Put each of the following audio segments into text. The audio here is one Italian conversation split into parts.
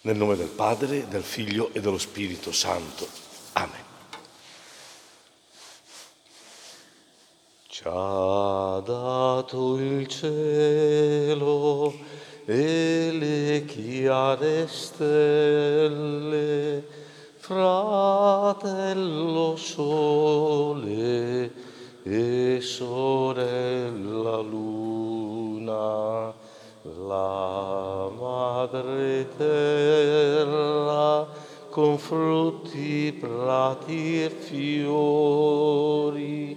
Nel nome del Padre, del Figlio e dello Spirito Santo. Amen. Ci ha dato il cielo e le chiare stelle, fratello sole e sorella luna, la madre terra con frutti, prati e fiori,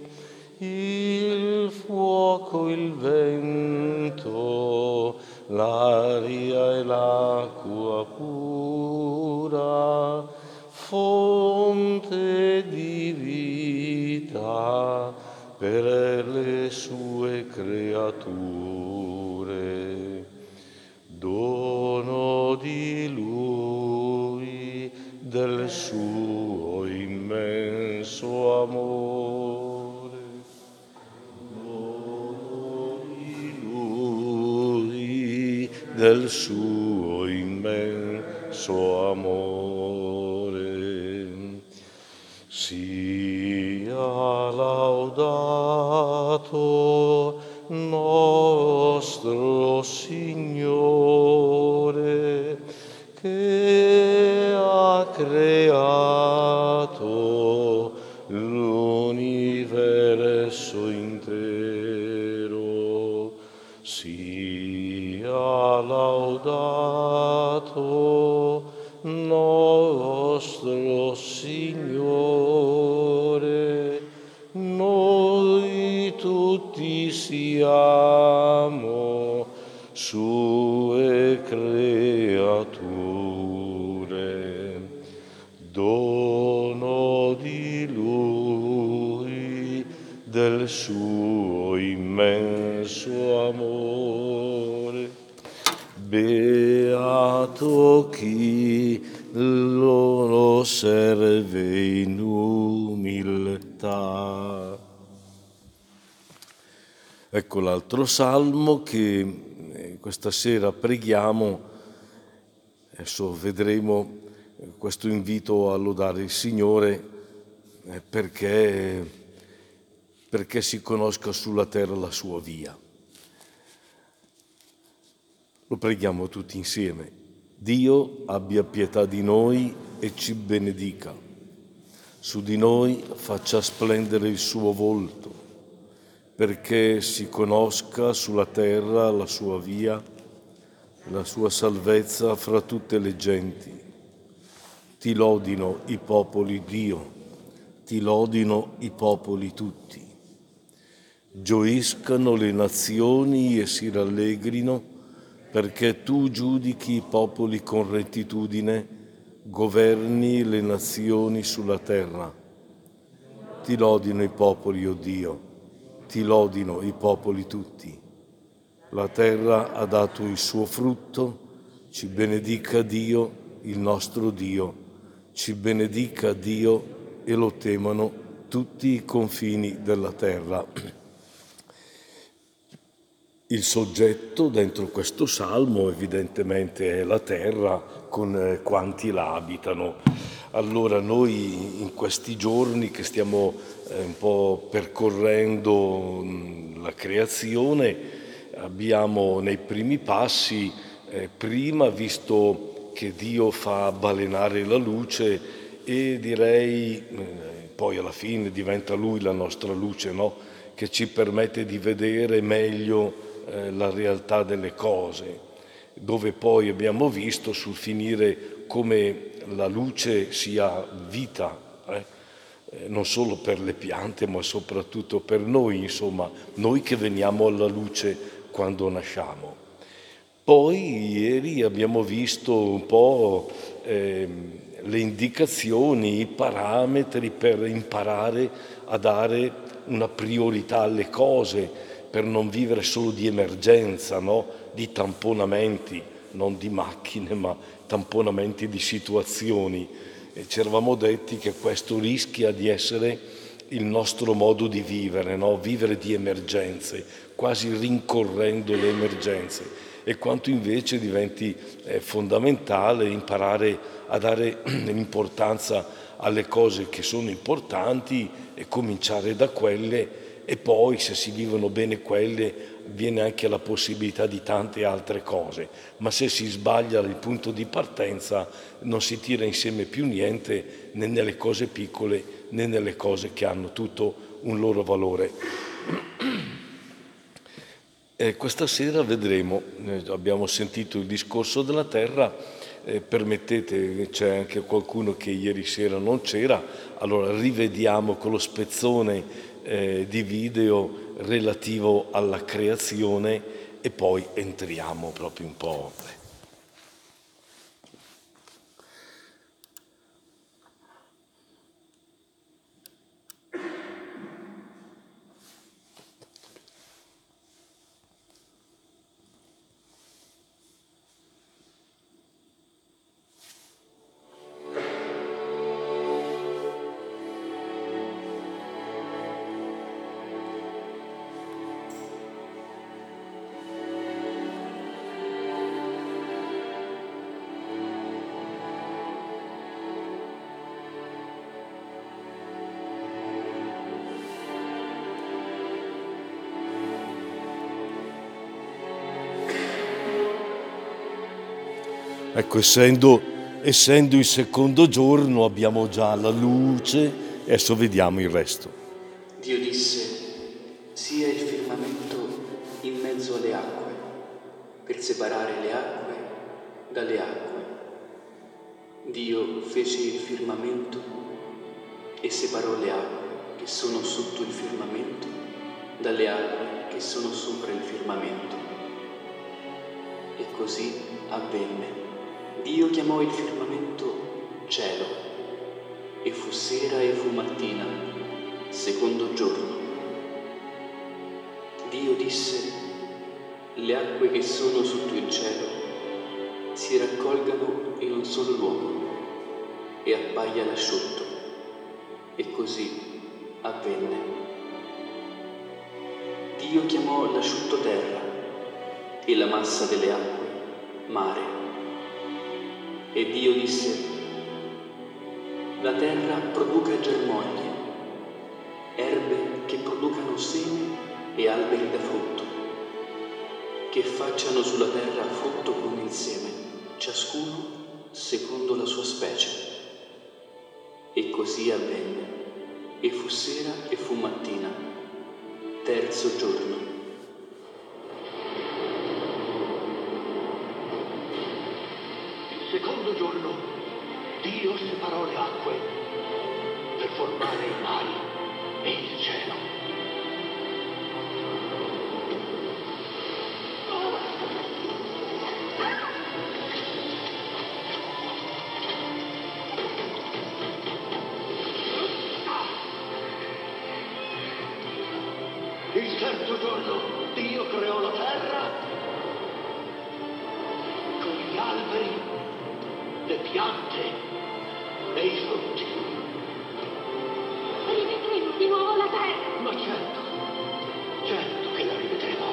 il fuoco, il vento, l'aria e l'acqua pura, fonte di vita per le sue creature, dono di Lui, del suo immenso amore. Del suo immenso amore. Sia laudato nostro Signore, che ha creato l'universo intero. Laudato nostro Signore, noi tutti siamo sue creature, dono di Lui, del suo immenso amore. Beato chi lo serve in umiltà. Ecco l'altro salmo che questa sera preghiamo. Adesso vedremo questo invito a lodare il Signore perché si conosca sulla terra la sua via. Lo preghiamo tutti insieme. Dio abbia pietà di noi e ci benedica. Su di noi faccia splendere il suo volto, perché si conosca sulla terra la sua via, la sua salvezza fra tutte le genti. Ti lodino i popoli, Dio, ti lodino i popoli tutti. Gioiscano le nazioni e si rallegrino, perché tu giudichi i popoli con rettitudine, governi le nazioni sulla terra. Ti lodino i popoli, o Dio, ti lodino i popoli tutti. La terra ha dato il suo frutto, ci benedica Dio, il nostro Dio, ci benedica Dio e lo temano tutti i confini della terra. Il soggetto dentro questo salmo evidentemente è la terra con quanti la abitano. Allora noi in questi giorni che stiamo un po' percorrendo la creazione abbiamo nei primi passi prima visto che Dio fa balenare la luce e direi poi alla fine diventa Lui la nostra luce, no? Che ci permette di vedere meglio la realtà delle cose, dove poi abbiamo visto sul finire come la luce sia vita, non solo per le piante ma soprattutto per noi, insomma, noi che veniamo alla luce quando nasciamo. Poi ieri abbiamo visto un po' le indicazioni, i parametri per imparare a dare una priorità alle cose, per non vivere solo di emergenza, no? Di tamponamenti, non di macchine, ma tamponamenti di situazioni. E ci eravamo detti che questo rischia di essere il nostro modo di vivere, no? Vivere di emergenze, quasi rincorrendo le emergenze. e quanto invece diventi fondamentale imparare a dare l'importanza alle cose che sono importanti e cominciare da quelle, e poi se si vivono bene quelle viene anche la possibilità di tante altre cose, ma se si sbaglia il punto di partenza non si tira insieme più niente, né nelle cose piccole né nelle cose che hanno tutto un loro valore. Questa sera vedremo, abbiamo sentito il discorso della terra, permettete, c'è anche qualcuno che ieri sera non c'era, allora rivediamo quello spezzone di video relativo alla creazione e poi entriamo proprio un po'. Ecco, essendo il secondo giorno abbiamo già la luce e adesso vediamo il resto. Dio disse, sia il firmamento in mezzo alle acque, per separare le acque dalle acque. Dio fece il firmamento e separò le acque che sono sotto il firmamento dalle acque che sono sopra il firmamento. E così avvenne. Dio chiamò il firmamento cielo, e fu sera e fu mattina, secondo giorno. Dio disse, le acque che sono sotto il cielo si raccolgano in un solo luogo e appaia l'asciutto, e così avvenne. Dio chiamò l'asciutto terra e la massa delle acque mare. E Dio disse, la terra produca germogli, erbe che producano seme e alberi da frutto, che facciano sulla terra frutto con il seme, ciascuno secondo la sua specie. E così avvenne, e fu sera e fu mattina, terzo giorno. Secondo giorno Dio separò le acque per formare i mari e il cielo. Il terzo giorno Dio creò la terra con gli alberi, le piante e i frutti. Rivedremo di nuovo la terra? Ma certo che la rivedremo.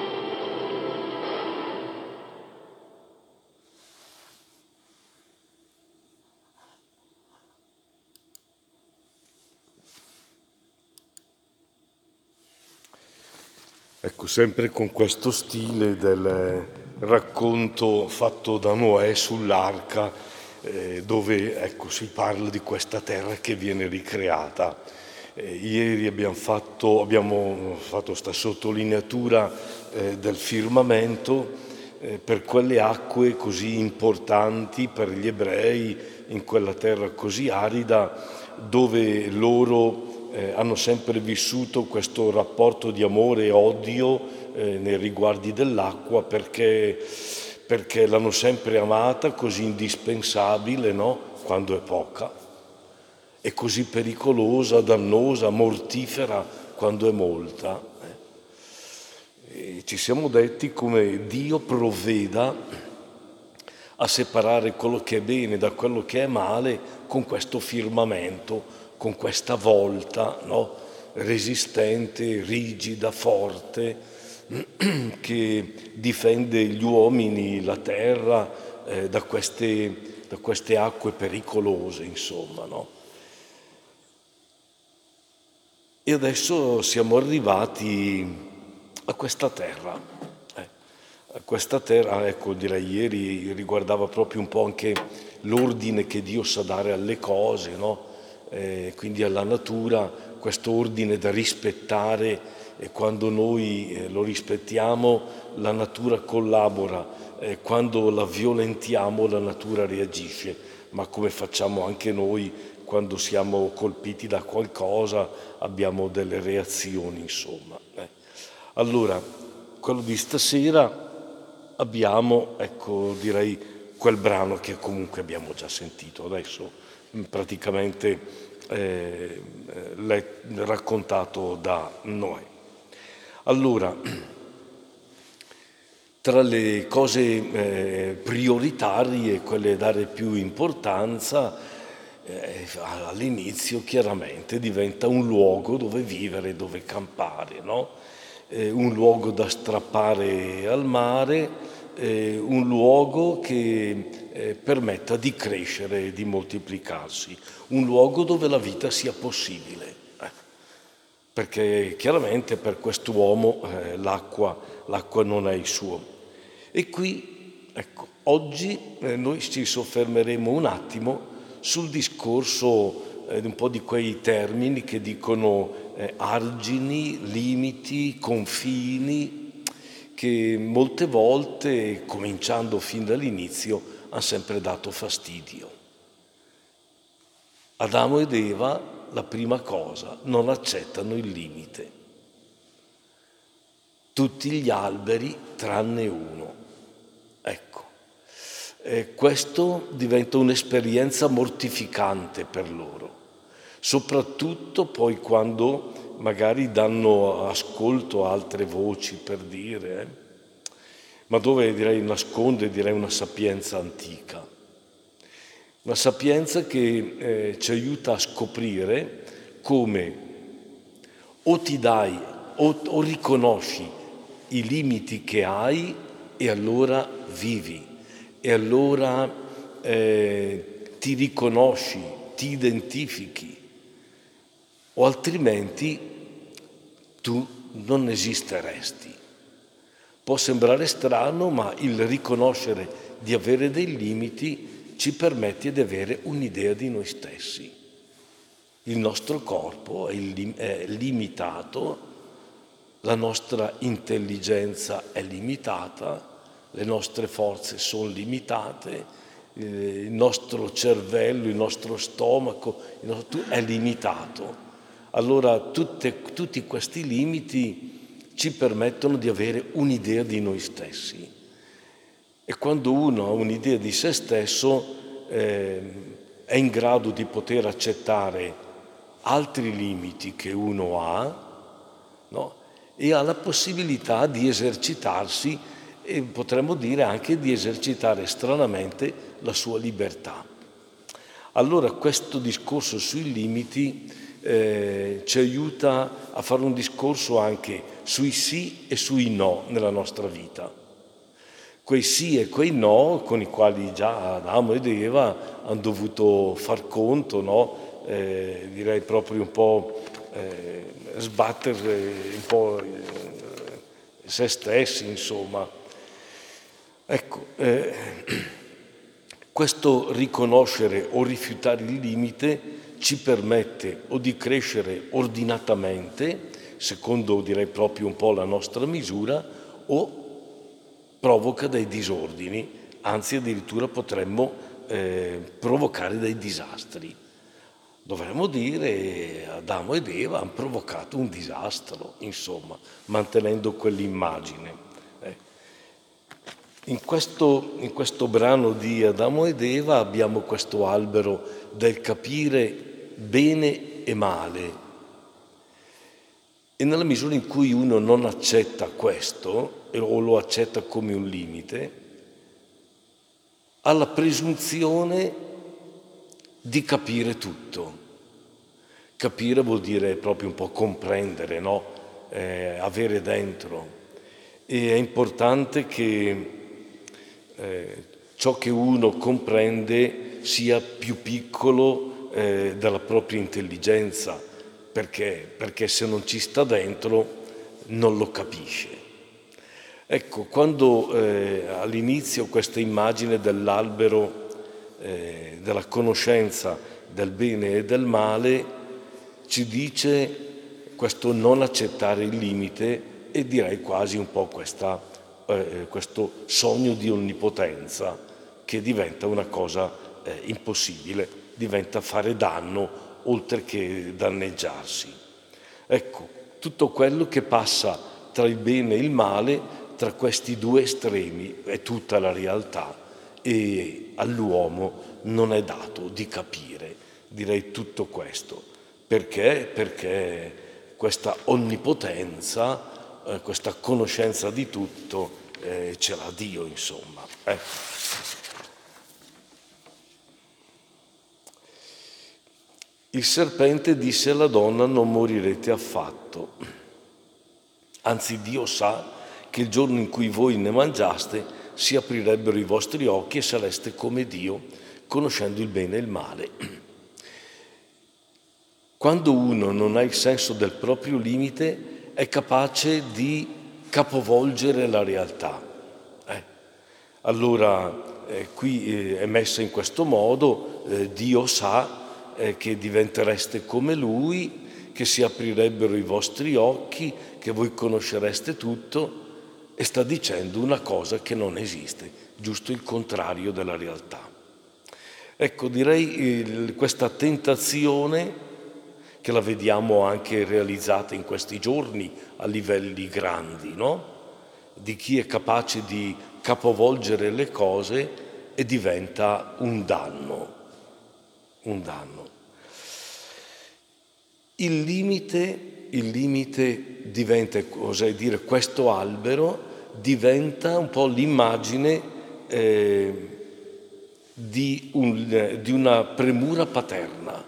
Ecco, sempre con questo stile del racconto fatto da Noè sull'arca, dove ecco, si parla di questa terra che viene ricreata. Ieri abbiamo fatto questa sottolineatura del firmamento per quelle acque così importanti per gli ebrei in quella terra così arida, dove loro hanno sempre vissuto questo rapporto di amore e odio nei riguardi dell'acqua, perché l'hanno sempre amata così indispensabile, no? Quando è poca, e così pericolosa, dannosa, mortifera quando è molta. E ci siamo detti come Dio provveda a separare quello che è bene da quello che è male con questo firmamento, con questa volta, no? Resistente, rigida, forte, che difende gli uomini, la terra, da queste acque pericolose, insomma, no? E adesso siamo arrivati a questa terra. A questa terra, ecco, direi ieri riguardava proprio un po' anche l'ordine che Dio sa dare alle cose, no? Quindi alla natura, questo ordine da rispettare, e quando noi lo rispettiamo la natura collabora, quando la violentiamo la natura reagisce, ma come facciamo anche noi quando siamo colpiti da qualcosa, abbiamo delle reazioni, insomma. Allora, quello di stasera abbiamo, ecco, direi quel brano che comunque abbiamo già sentito adesso, praticamente raccontato da Noè. Allora, tra le cose prioritarie, quelle dare più importanza, all'inizio chiaramente diventa un luogo dove vivere, dove campare, no? Un luogo da strappare al mare, un luogo che permetta di crescere e di moltiplicarsi, un luogo dove la vita sia possibile, perché chiaramente per quest'uomo l'acqua non è il suo. E qui, ecco, oggi noi ci soffermeremo un attimo sul discorso un po' di quei termini che dicono argini, limiti, confini, che molte volte, cominciando fin dall'inizio, ha sempre dato fastidio. Adamo ed Eva, la prima cosa, non accettano il limite. Tutti gli alberi tranne uno. Ecco, questo diventa un'esperienza mortificante per loro, soprattutto poi quando magari danno ascolto a altre voci, per dire, ma dove nasconde una sapienza antica, una sapienza che ci aiuta a scoprire come o ti dai o riconosci i limiti che hai, e allora vivi, e allora ti riconosci, ti identifichi, o altrimenti tu non esisteresti. Può sembrare strano, ma il riconoscere di avere dei limiti ci permette di avere un'idea di noi stessi. Il nostro corpo è limitato, la nostra intelligenza è limitata, le nostre forze sono limitate, il nostro cervello, il nostro stomaco è limitato. Allora tutti questi limiti ci permettono di avere un'idea di noi stessi. E quando uno ha un'idea di se stesso è in grado di poter accettare altri limiti che uno ha, no? E ha la possibilità di esercitarsi, e potremmo dire anche di esercitare stranamente la sua libertà. Allora questo discorso sui limiti ci aiuta a fare un discorso anche sui sì e sui no nella nostra vita. Quei sì e quei no con i quali già Adamo ed Eva hanno dovuto far conto, no? Direi proprio un po' sbattere un po' se stessi, insomma. Ecco, questo riconoscere o rifiutare il limite ci permette o di crescere ordinatamente, secondo direi proprio un po' la nostra misura, o provoca dei disordini, anzi addirittura potremmo provocare dei disastri. Dovremmo dire Adamo ed Eva hanno provocato un disastro, insomma, mantenendo quell'immagine. In questo brano di Adamo ed Eva abbiamo questo albero del capire bene e male. E nella misura in cui uno non accetta questo, o lo accetta come un limite, ha la presunzione di capire tutto. Capire vuol dire proprio un po' comprendere, no? Avere dentro. E è importante che ciò che uno comprende sia più piccolo della propria intelligenza, perché se non ci sta dentro non lo capisce. Ecco, quando all'inizio questa immagine dell'albero della conoscenza del bene e del male ci dice questo non accettare il limite e direi quasi un po' questo sogno di onnipotenza che diventa una cosa impossibile, diventa fare danno oltre che danneggiarsi. Ecco, tutto quello che passa tra il bene e il male, tra questi due estremi, è tutta la realtà e all'uomo non è dato di capire, direi, tutto questo. Perché? Perché questa onnipotenza, questa conoscenza di tutto ce l'ha Dio, insomma. Il serpente disse alla donna: non morirete affatto. Anzi, Dio sa che il giorno in cui voi ne mangiaste si aprirebbero i vostri occhi e sareste come Dio, conoscendo il bene e il male. Quando uno non ha il senso del proprio limite, è capace di capovolgere la realtà. Allora, qui è messa in questo modo: Dio sa che diventereste come Lui, che si aprirebbero i vostri occhi, che voi conoscereste tutto, e sta dicendo una cosa che non esiste, giusto il contrario della realtà. Ecco, direi questa tentazione, che la vediamo anche realizzata in questi giorni a livelli grandi, no? Di chi è capace di capovolgere le cose e diventa un danno. Un danno. Il limite diventa, oserei dire, questo albero diventa un po' l'immagine di una premura paterna.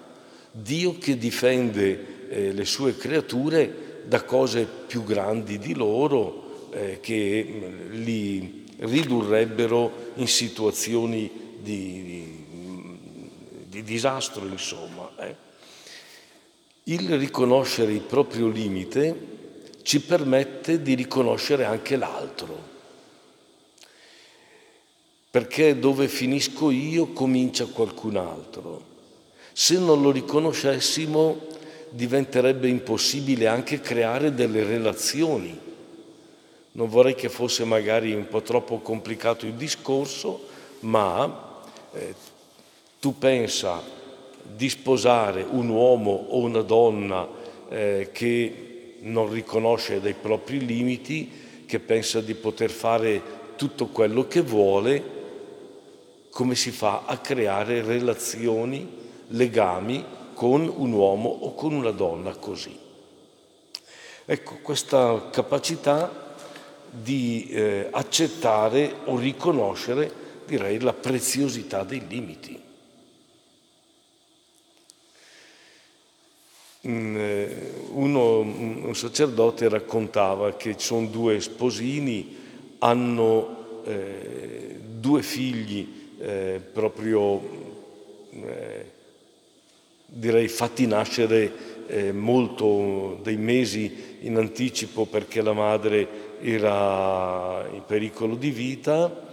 Dio che difende le sue creature da cose più grandi di loro che li ridurrebbero in situazioni di disastro, insomma. Il riconoscere il proprio limite ci permette di riconoscere anche l'altro, perché dove finisco io comincia qualcun altro. Se non lo riconoscessimo diventerebbe impossibile anche creare delle relazioni. Non vorrei che fosse magari un po' troppo complicato il discorso, ma tu pensa di sposare un uomo o una donna che non riconosce dei propri limiti, che pensa di poter fare tutto quello che vuole, come si fa a creare relazioni, legami con un uomo o con una donna così? Ecco, questa capacità di accettare o riconoscere, direi, la preziosità dei limiti. Un sacerdote raccontava che ci sono due sposini, hanno due figli direi fatti nascere molto, dei mesi in anticipo, perché la madre era in pericolo di vita.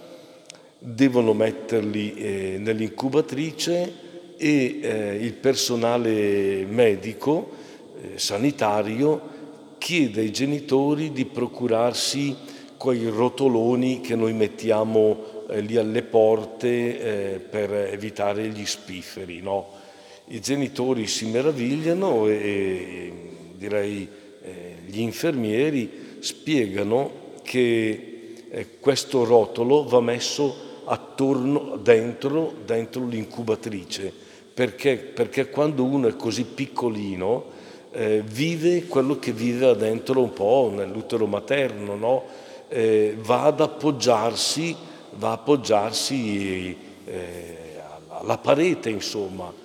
Devono metterli nell'incubatrice e il personale medico, sanitario, chiede ai genitori di procurarsi quei rotoloni che noi mettiamo lì alle porte per evitare gli spifferi, no? I genitori si meravigliano e direi gli infermieri spiegano che questo rotolo va messo attorno, dentro l'incubatrice. Perché quando uno è così piccolino vive quello che vive dentro un po' nell'utero materno, no? Va ad appoggiarsi alla parete, insomma.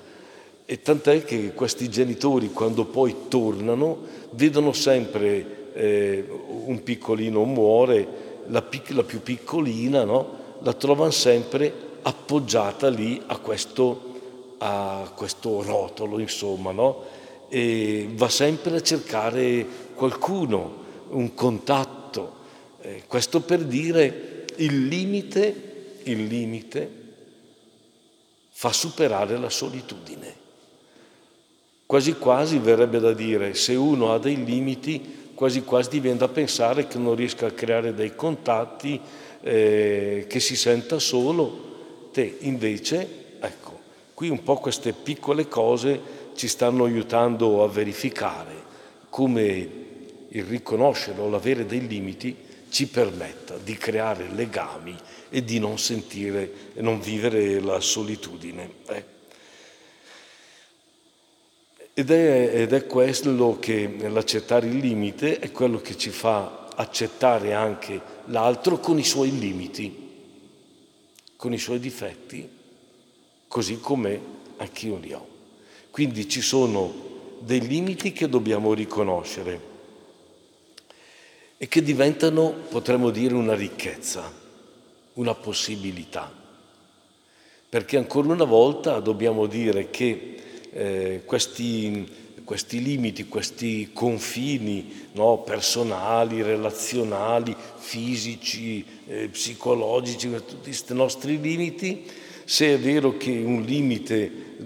E tant'è che questi genitori, quando poi tornano, vedono sempre un piccolino muore, la più piccolina, no? La trovano sempre appoggiata lì a questo rotolo, insomma, no? E va sempre a cercare qualcuno, un contatto. Questo per dire il limite fa superare la solitudine. Quasi quasi verrebbe da dire, se uno ha dei limiti, quasi quasi diventa a pensare che non riesca a creare dei contatti, che si senta solo. Te invece, ecco, qui un po' queste piccole cose ci stanno aiutando a verificare come il riconoscere o l'avere dei limiti ci permetta di creare legami e di non sentire e non vivere la solitudine. Ed è quello che, nell'accettare il limite, è quello che ci fa accettare anche l'altro con i suoi limiti, con i suoi difetti, così come anch'io li ho. Quindi ci sono dei limiti che dobbiamo riconoscere e che diventano, potremmo dire, una ricchezza, una possibilità. Perché ancora una volta dobbiamo dire che questi limiti, questi confini, no, personali, relazionali, fisici, psicologici, tutti questi nostri limiti, se è vero che un limite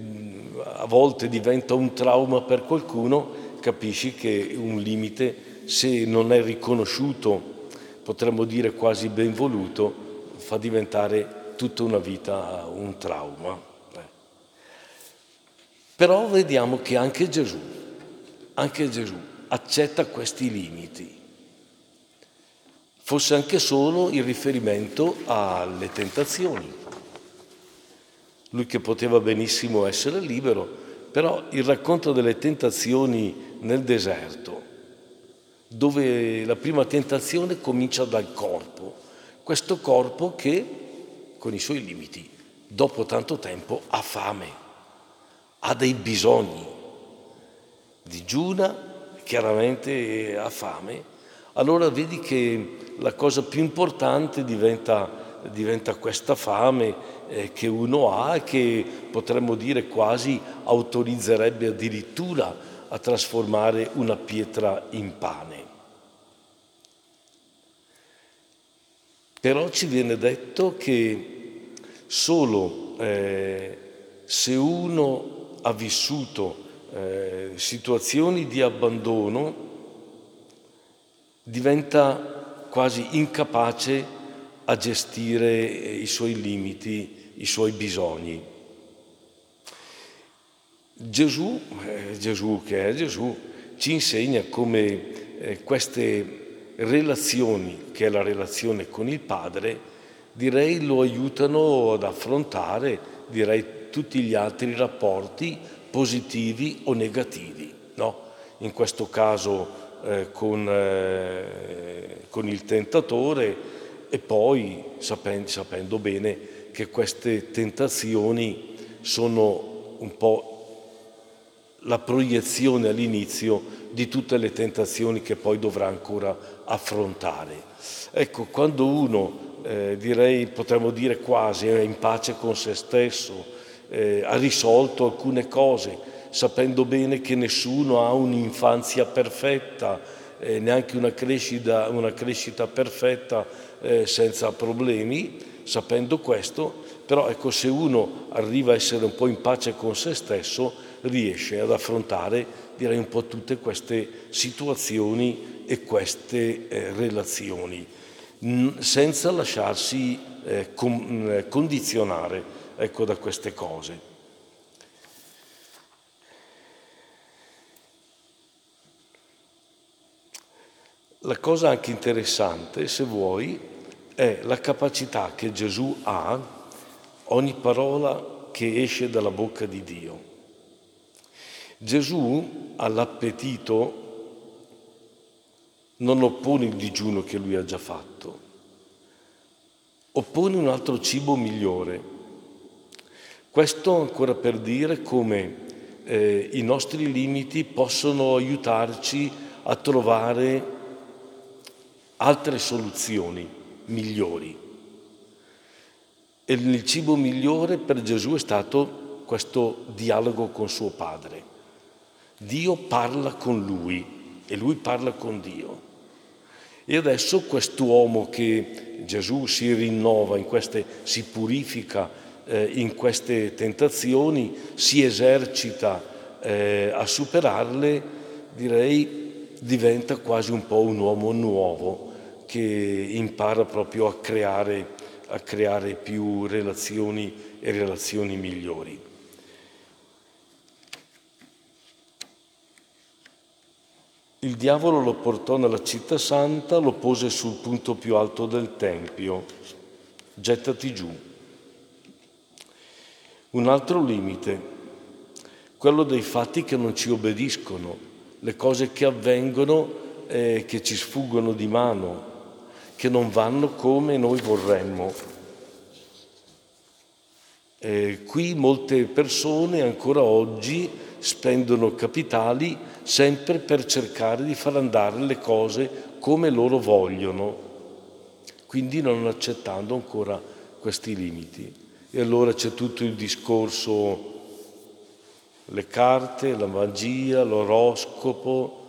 a volte diventa un trauma per qualcuno, capisci che un limite, se non è riconosciuto, potremmo dire quasi ben voluto, fa diventare tutta una vita un trauma. Però vediamo che anche Gesù accetta questi limiti, fosse anche solo in riferimento alle tentazioni. Lui che poteva benissimo essere libero, però il racconto delle tentazioni nel deserto, dove la prima tentazione comincia dal corpo, questo corpo che, con i suoi limiti, dopo tanto tempo ha fame, ha dei bisogni, digiuna, chiaramente ha fame. Allora vedi che la cosa più importante diventa questa fame che uno ha e che potremmo dire quasi autorizzerebbe addirittura a trasformare una pietra in pane. Però ci viene detto che solo se uno ha vissuto situazioni di abbandono diventa quasi incapace a gestire i suoi limiti, i suoi bisogni. Gesù che è Gesù, ci insegna come queste relazioni, che è la relazione con il Padre, direi lo aiutano ad affrontare, direi, tutti gli altri rapporti positivi o negativi, no? In questo caso con il tentatore, e poi sapendo bene che queste tentazioni sono un po' la proiezione all'inizio di tutte le tentazioni che poi dovrà ancora affrontare. Ecco, quando uno, direi, potremmo dire quasi, è in pace con se stesso, ha risolto alcune cose, sapendo bene che nessuno ha un'infanzia perfetta, neanche una crescita perfetta senza problemi, sapendo questo, però ecco, se uno arriva a essere un po' in pace con se stesso, riesce ad affrontare, direi, un po' tutte queste situazioni e queste relazioni, senza lasciarsi condizionare, ecco, da queste cose. La cosa anche interessante, se vuoi, è la capacità che Gesù ha, ogni parola che esce dalla bocca di Dio. Gesù all'appetito non oppone il digiuno che lui ha già fatto, oppone un altro cibo migliore. Questo ancora per dire come i nostri limiti possono aiutarci a trovare altre soluzioni migliori. E il cibo migliore per Gesù è stato questo dialogo con suo padre. Dio parla con lui e lui parla con Dio. E adesso quest'uomo che Gesù si rinnova in queste, si purifica in queste tentazioni, si esercita a superarle, direi diventa quasi un po' un uomo nuovo che impara proprio a creare più relazioni e relazioni migliori. Il diavolo lo portò nella città santa, lo pose sul punto più alto del tempio. Gettati giù. Un altro limite, quello dei fatti che non ci obbediscono, le cose che avvengono che ci sfuggono di mano, che non vanno come noi vorremmo. Qui molte persone ancora oggi spendono capitali sempre per cercare di far andare le cose come loro vogliono, quindi non accettando ancora questi limiti. E allora c'è tutto il discorso, le carte, la magia, l'oroscopo,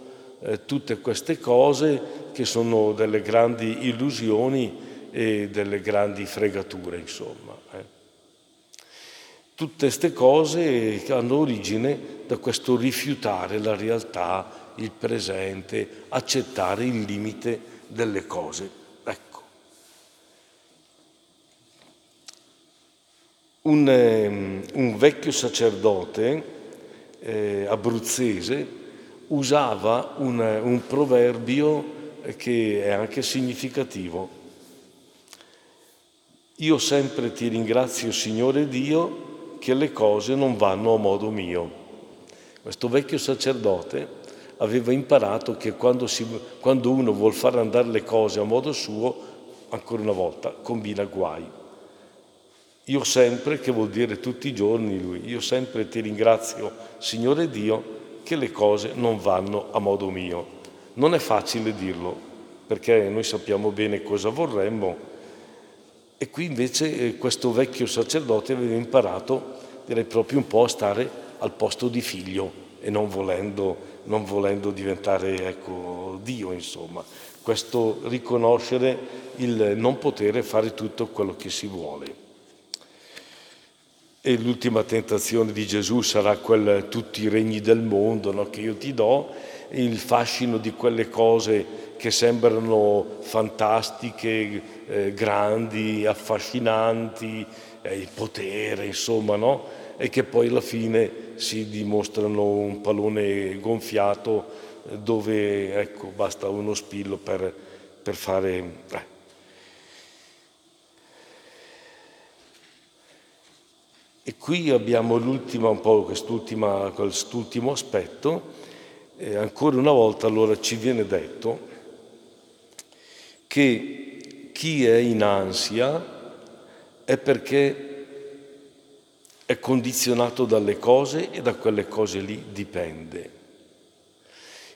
tutte queste cose che sono delle grandi illusioni e delle grandi fregature, insomma. Tutte queste cose hanno origine da questo rifiutare la realtà, il presente, accettare il limite delle cose. Ecco. Un vecchio sacerdote abruzzese usava un proverbio che è anche significativo. Io sempre ti ringrazio, Signore Dio, che le cose non vanno a modo mio. Questo vecchio sacerdote aveva imparato che quando uno vuol far andare le cose a modo suo, ancora una volta, combina guai. Io sempre, che vuol dire tutti i giorni lui, io sempre ti ringrazio, Signore Dio, che le cose non vanno a modo mio. Non è facile dirlo, perché noi sappiamo bene cosa vorremmo. E qui invece questo vecchio sacerdote aveva imparato, direi proprio un po', a stare al posto di figlio e non volendo diventare, ecco, Dio, insomma. Questo riconoscere il non potere fare tutto quello che si vuole. E l'ultima tentazione di Gesù sarà quel tutti i regni del mondo, no, che io ti do, il fascino di quelle cose che sembrano fantastiche, grandi, affascinanti, il potere, insomma, no? E che poi alla fine si dimostrano un pallone gonfiato dove, ecco, basta uno spillo per fare... E qui abbiamo l'ultima, un po' quest'ultimo aspetto. Ancora una volta allora ci viene detto che chi è in ansia è perché è condizionato dalle cose e da quelle cose lì dipende.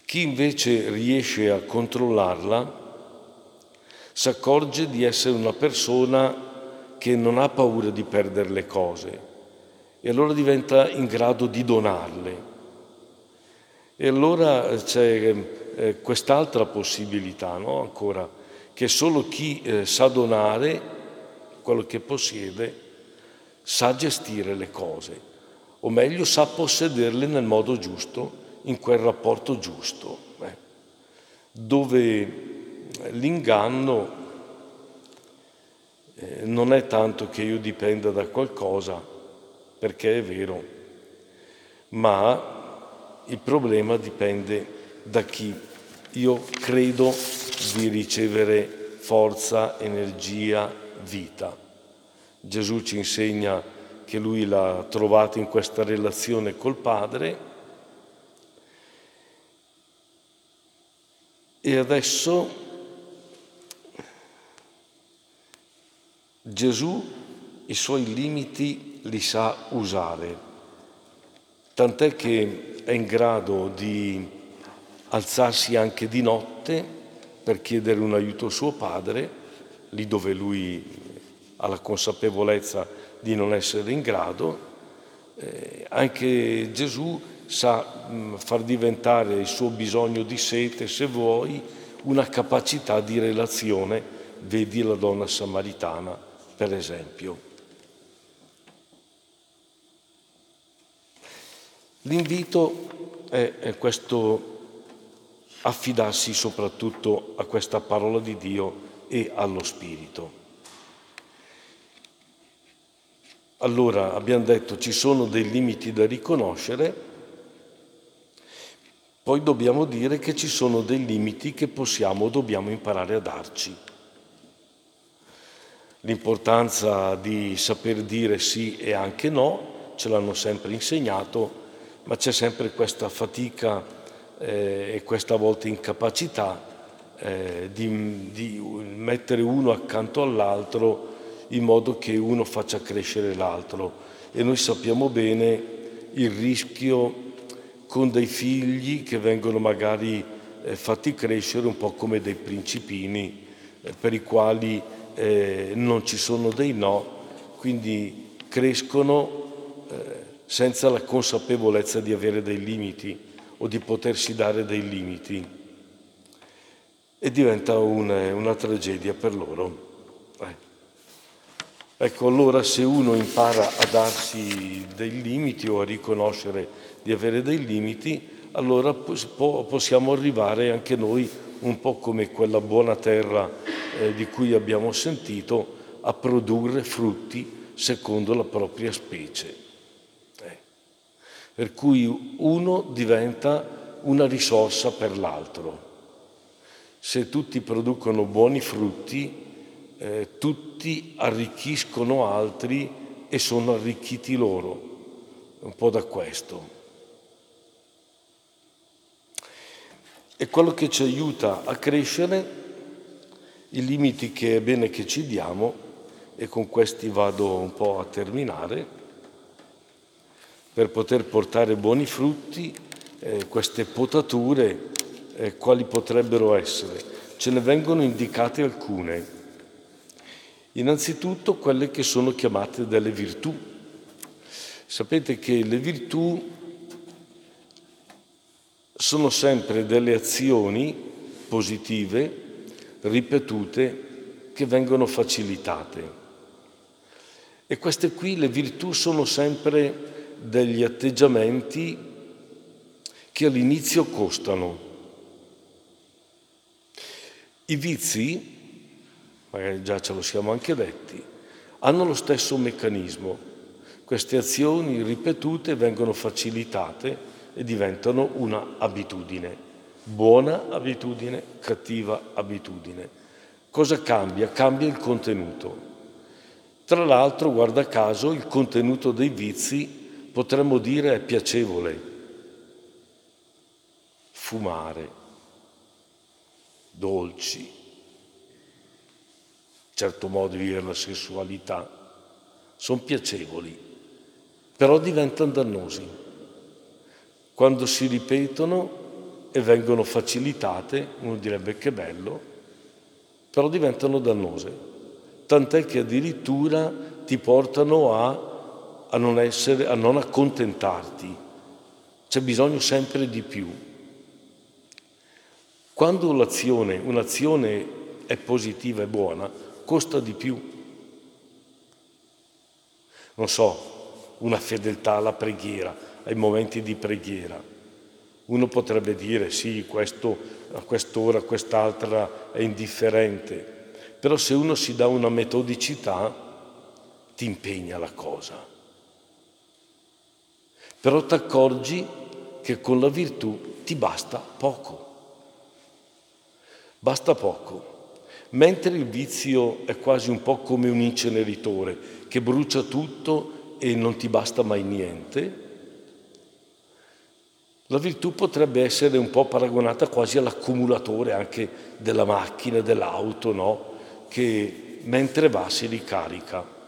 Chi invece riesce a controllarla si accorge di essere una persona che non ha paura di perdere le cose e allora diventa in grado di donarle. E allora c'è quest'altra possibilità, no? Ancora, che solo chi sa donare quello che possiede sa gestire le cose, o meglio sa possederle nel modo giusto, in quel rapporto giusto, dove l'inganno non è tanto che io dipenda da qualcosa, perché è vero, ma il problema dipende da chi. Io credo di ricevere forza, energia, vita. Gesù ci insegna che lui l'ha trovata in questa relazione col Padre e adesso Gesù i suoi limiti li sa usare, tant'è che è in grado di alzarsi anche di notte per chiedere un aiuto a suo padre, lì dove lui ha la consapevolezza di non essere in grado. Anche Gesù sa far diventare il suo bisogno di sete, se vuoi, una capacità di relazione, vedi la donna samaritana, per esempio. L'invito è questo: affidarsi soprattutto a questa parola di Dio e allo Spirito. Allora, abbiamo detto, ci sono dei limiti da riconoscere, poi dobbiamo dire che ci sono dei limiti che dobbiamo imparare a darci. L'importanza di saper dire sì e anche no, ce l'hanno sempre insegnato, ma c'è sempre questa fatica e questa volta incapacità di mettere uno accanto all'altro in modo che uno faccia crescere l'altro. E noi sappiamo bene il rischio con dei figli che vengono magari fatti crescere un po' come dei principini per i quali non ci sono dei no, quindi crescono senza la consapevolezza di avere dei limiti o di potersi dare dei limiti, e diventa una tragedia per loro. Ecco, allora se uno impara a darsi dei limiti o a riconoscere di avere dei limiti, allora possiamo arrivare anche noi, un po' come quella buona terra di cui abbiamo sentito, a produrre frutti secondo la propria specie. Per cui uno diventa una risorsa per l'altro. Se tutti producono buoni frutti, tutti arricchiscono altri e sono arricchiti loro, un po' da questo. E quello che ci aiuta a crescere, i limiti che è bene che ci diamo, e con questi vado un po' a terminare, per poter portare buoni frutti, queste potature, quali potrebbero essere? Ce ne vengono indicate alcune. Innanzitutto quelle che sono chiamate delle virtù. Sapete che le virtù sono sempre delle azioni positive, ripetute, che vengono facilitate. E queste qui, le virtù, sono sempre degli atteggiamenti che all'inizio costano. I vizi, magari già ce lo siamo anche detti, hanno lo stesso meccanismo. Queste azioni ripetute vengono facilitate e diventano una abitudine. Buona abitudine, cattiva abitudine. Cosa cambia? Cambia il contenuto. Tra l'altro, guarda caso, il contenuto dei vizi potremmo dire è piacevole. Fumare, dolci, in certo modo vivere la sessualità, sono piacevoli, però diventano dannosi quando si ripetono e vengono facilitate. Uno direbbe che bello, però diventano dannose, tant'è che addirittura ti portano a non accontentarti. C'è bisogno sempre di più. Quando un'azione è positiva e buona, costa di più. Non so, una fedeltà alla preghiera, ai momenti di preghiera. Uno potrebbe dire, sì, questo a quest'ora, quest'altra è indifferente. Però se uno si dà una metodicità, ti impegna la cosa. Però ti accorgi che con la virtù ti basta poco. Basta poco. Mentre il vizio è quasi un po' come un inceneritore che brucia tutto e non ti basta mai niente, la virtù potrebbe essere un po' paragonata quasi all'accumulatore anche della macchina, dell'auto, no? Che mentre va si ricarica.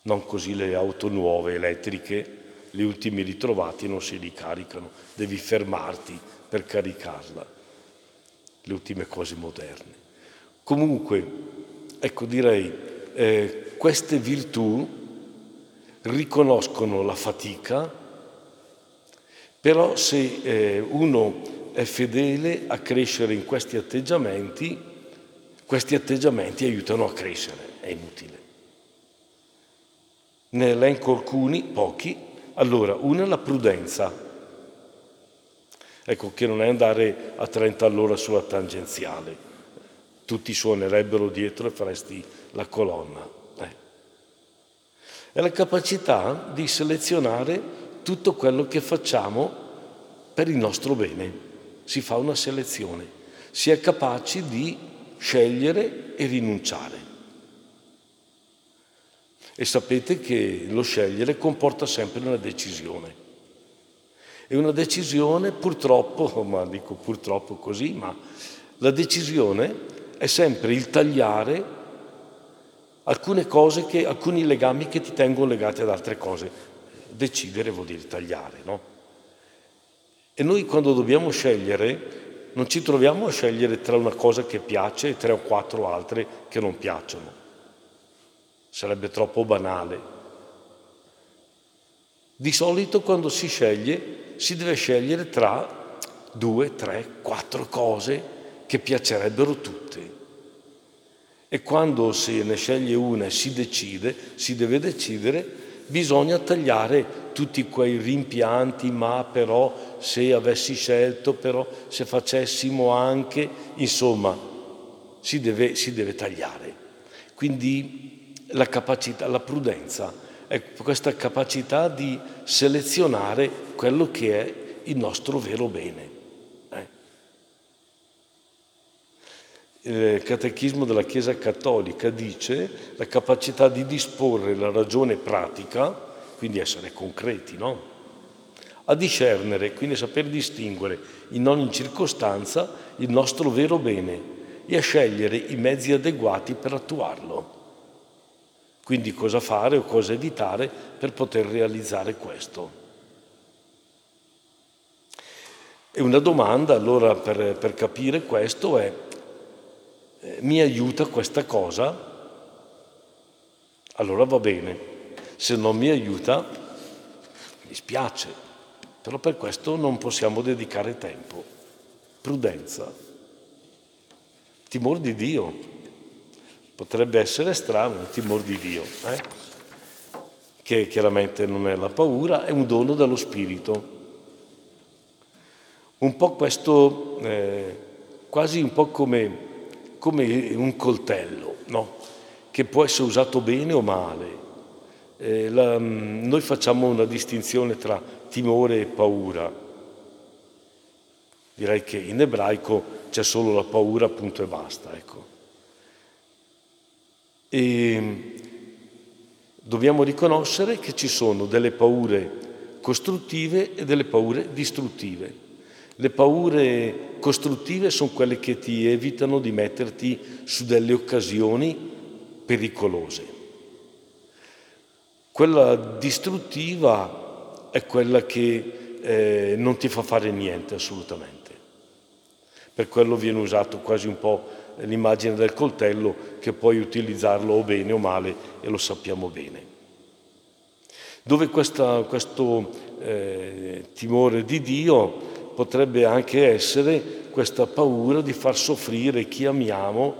Non così le auto nuove, elettriche, gli ultimi ritrovati non si ricaricano, devi fermarti per caricarla. le ultime cose moderne. Comunque, ecco, direi, queste virtù riconoscono la fatica, però se uno è fedele a crescere in questi atteggiamenti aiutano a crescere, è inutile. Ne elenco alcuni, pochi. Allora, una è la prudenza. Ecco, che non è andare a 30 all'ora sulla tangenziale. Tutti suonerebbero dietro e faresti la colonna. È la capacità di selezionare tutto quello che facciamo per il nostro bene. Si fa una selezione. Si è capaci di scegliere e rinunciare. E sapete che lo scegliere comporta sempre una decisione. E una decisione purtroppo, ma dico purtroppo così, ma la decisione è sempre il tagliare alcune cose, che, alcuni legami che ti tengono legati ad altre cose. Decidere vuol dire tagliare, no? E noi quando dobbiamo scegliere non ci troviamo a scegliere tra una cosa che piace e tre o quattro altre che non piacciono. Sarebbe troppo banale. Di solito quando si sceglie, si deve scegliere tra 2, 3, 4 cose che piacerebbero tutte. E quando se ne sceglie una e si decide, si deve decidere, bisogna tagliare tutti quei rimpianti, ma però se avessi scelto, però se facessimo anche, insomma, si deve tagliare. Quindi la capacità, la prudenza, è questa capacità di selezionare quello che è il nostro vero bene. Il Catechismo della Chiesa Cattolica dice la capacità di disporre la ragione pratica, quindi essere concreti, no? A discernere, quindi a saper distinguere in ogni circostanza il nostro vero bene e a scegliere i mezzi adeguati per attuarlo. Quindi cosa fare o cosa evitare per poter realizzare questo. E una domanda allora per capire questo è, mi aiuta questa cosa? Allora va bene, se non mi aiuta mi spiace, però per questo non possiamo dedicare tempo. Prudenza, timore di Dio. Potrebbe essere strano, il timore di Dio, che chiaramente non è la paura, è un dono dello Spirito. Un po' questo, quasi un po' come un coltello, no? Che può essere usato bene o male. Noi facciamo una distinzione tra timore e paura. Direi che in ebraico c'è solo la paura, punto e basta, ecco. E dobbiamo riconoscere che ci sono delle paure costruttive e delle paure distruttive. Le paure costruttive sono quelle che ti evitano di metterti su delle occasioni pericolose. Quella distruttiva è quella che non ti fa fare niente assolutamente. Per quello viene usato quasi un po' l'immagine del coltello, che puoi utilizzarlo o bene o male, e lo sappiamo bene. Dove questo timore di Dio potrebbe anche essere questa paura di far soffrire chi amiamo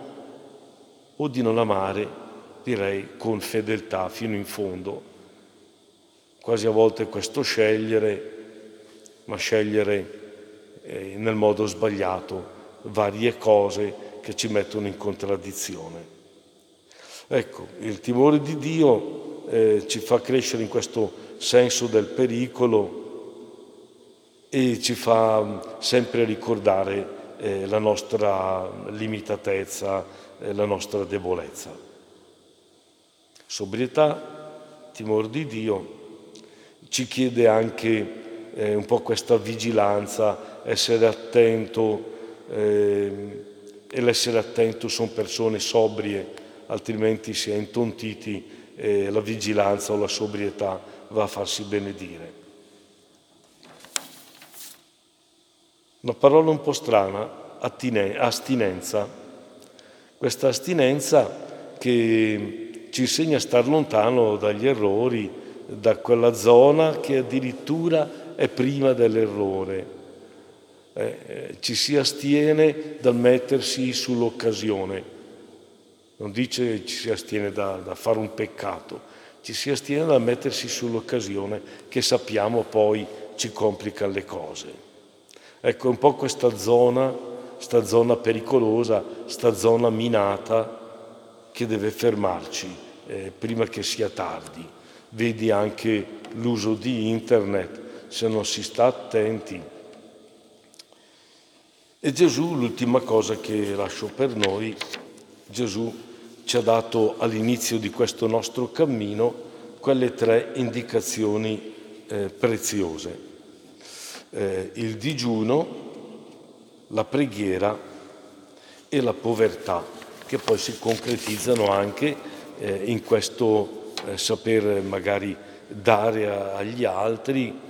o di non amare, direi, con fedeltà fino in fondo. Quasi a volte questo scegliere, ma scegliere nel modo sbagliato, varie cose che ci mettono in contraddizione. Ecco, il timore di Dio ci fa crescere in questo senso del pericolo e ci fa sempre ricordare la nostra limitatezza, la nostra debolezza. Sobrietà, timore di Dio, ci chiede anche un po' questa vigilanza, essere attento, e l'essere attento sono persone sobrie, altrimenti si è intontiti e la vigilanza o la sobrietà va a farsi benedire. Una parola un po' strana, astinenza. Questa astinenza che ci insegna a star lontano dagli errori, da quella zona che addirittura è prima dell'errore. Ci si astiene dal mettersi sull'occasione. Non dice ci si astiene da fare un peccato, ci si astiene dal mettersi sull'occasione che sappiamo poi ci complica le cose. Ecco, un po' questa zona, pericolosa, sta zona minata che deve fermarci prima che sia tardi. Vedi anche l'uso di internet, se non si sta attenti. E Gesù, l'ultima cosa che lascio per noi, Gesù ci ha dato all'inizio di questo nostro cammino quelle tre indicazioni preziose. Il digiuno, la preghiera e la povertà, che poi si concretizzano anche in questo saper magari dare agli altri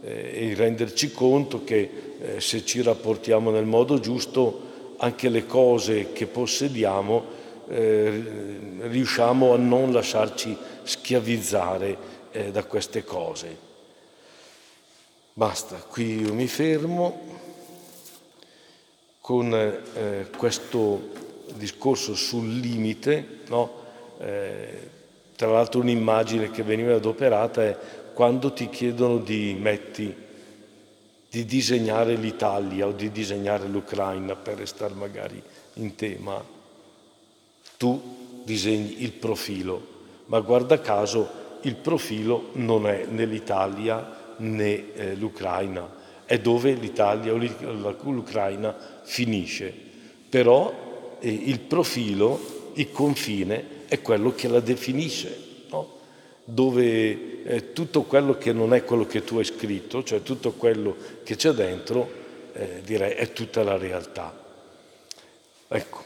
e renderci conto che se ci rapportiamo nel modo giusto anche le cose che possediamo riusciamo a non lasciarci schiavizzare da queste cose. Basta, qui io mi fermo con questo discorso sul limite, no? Tra l'altro un'immagine che veniva adoperata è quando ti chiedono di disegnare l'Italia o di disegnare l'Ucraina, per restare magari in tema, tu disegni il profilo, ma guarda caso il profilo non è nell'Italia né l'Ucraina, è dove l'Italia o l'Ucraina finisce, però il profilo, il confine è quello che la definisce, no? Dove tutto quello che non è quello che tu hai scritto, cioè tutto quello che c'è dentro, direi è tutta la realtà. Ecco,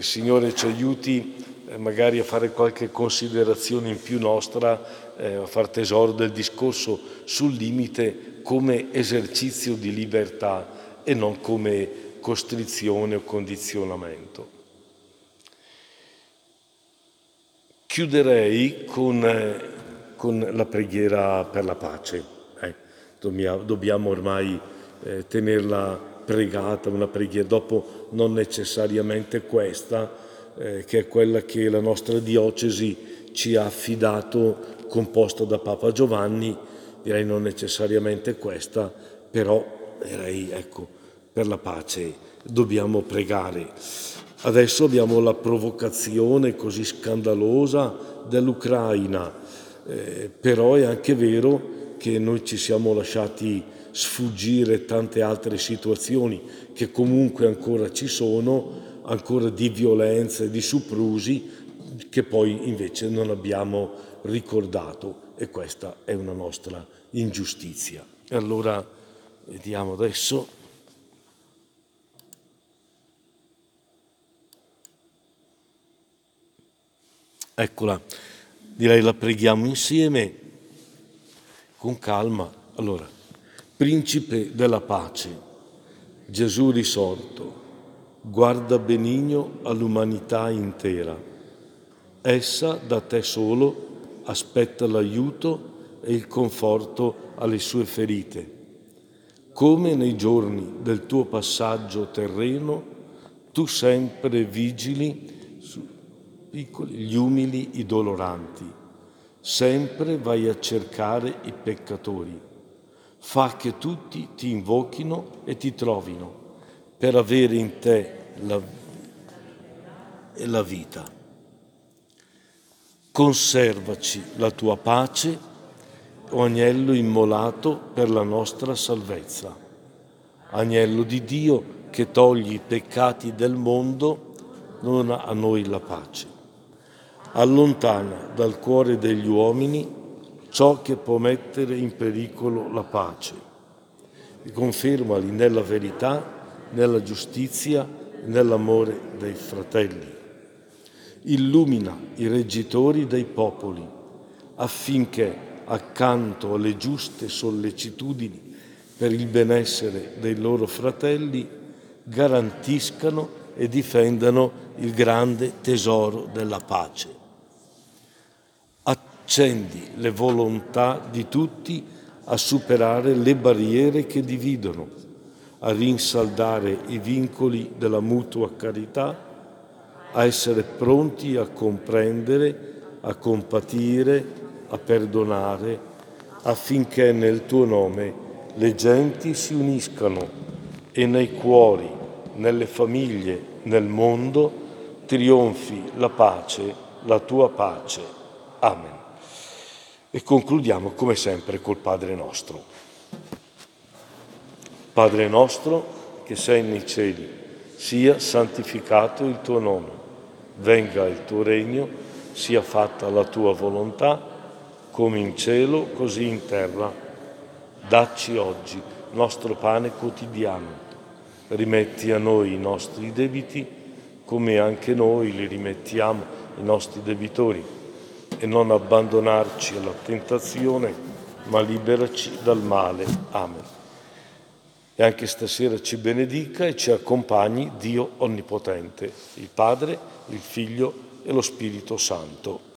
Signore ci aiuti magari a fare qualche considerazione in più nostra, a far tesoro del discorso sul limite come esercizio di libertà e non come costrizione o condizionamento. Chiuderei con la preghiera per la pace. Dobbiamo ormai tenerla pregata, una preghiera dopo non necessariamente questa, che è quella che la nostra diocesi ci ha affidato, composta da Papa Giovanni, direi non necessariamente questa, però direi, ecco, per la pace dobbiamo pregare. Adesso abbiamo la provocazione così scandalosa dell'Ucraina, però è anche vero che noi ci siamo lasciati sfuggire tante altre situazioni che comunque ancora ci sono, ancora di violenze, di soprusi, che poi invece non abbiamo ricordato, e questa è una nostra ingiustizia. E allora vediamo adesso. Eccola, direi la preghiamo insieme con calma. Allora, Principe della pace, Gesù risorto, guarda benigno all'umanità intera. Essa da te solo aspetta l'aiuto e il conforto alle sue ferite. Come nei giorni del tuo passaggio terreno, tu sempre vigili su piccoli, gli umili, i doloranti. Sempre vai a cercare i peccatori. Fa che tutti ti invochino e ti trovino, per avere in te la vita. Conservaci la tua pace, o agnello immolato per la nostra salvezza. Agnello di Dio che togli i peccati del mondo, dona a noi la pace. Allontana dal cuore degli uomini ciò che può mettere in pericolo la pace. Confermali nella verità, nella giustizia, nell'amore dei fratelli. Illumina i reggitori dei popoli, affinché accanto alle giuste sollecitudini per il benessere dei loro fratelli garantiscano e difendano il grande tesoro della pace. Accendi le volontà di tutti a superare le barriere che dividono, a rinsaldare i vincoli della mutua carità, a essere pronti a comprendere, a compatire, a perdonare, affinché nel tuo nome le genti si uniscano e nei cuori, nelle famiglie, nel mondo trionfi la pace, la tua pace. Amen. E concludiamo come sempre col Padre nostro. Padre nostro che sei nei cieli, sia santificato il tuo nome, venga il tuo regno, sia fatta la tua volontà, come in cielo, così in terra. Dacci oggi il nostro pane quotidiano, rimetti a noi i nostri debiti, come anche noi li rimettiamo ai nostri debitori, e non abbandonarci alla tentazione, ma liberaci dal male. Amen. E anche stasera ci benedica e ci accompagni Dio Onnipotente, il Padre, il Figlio e lo Spirito Santo.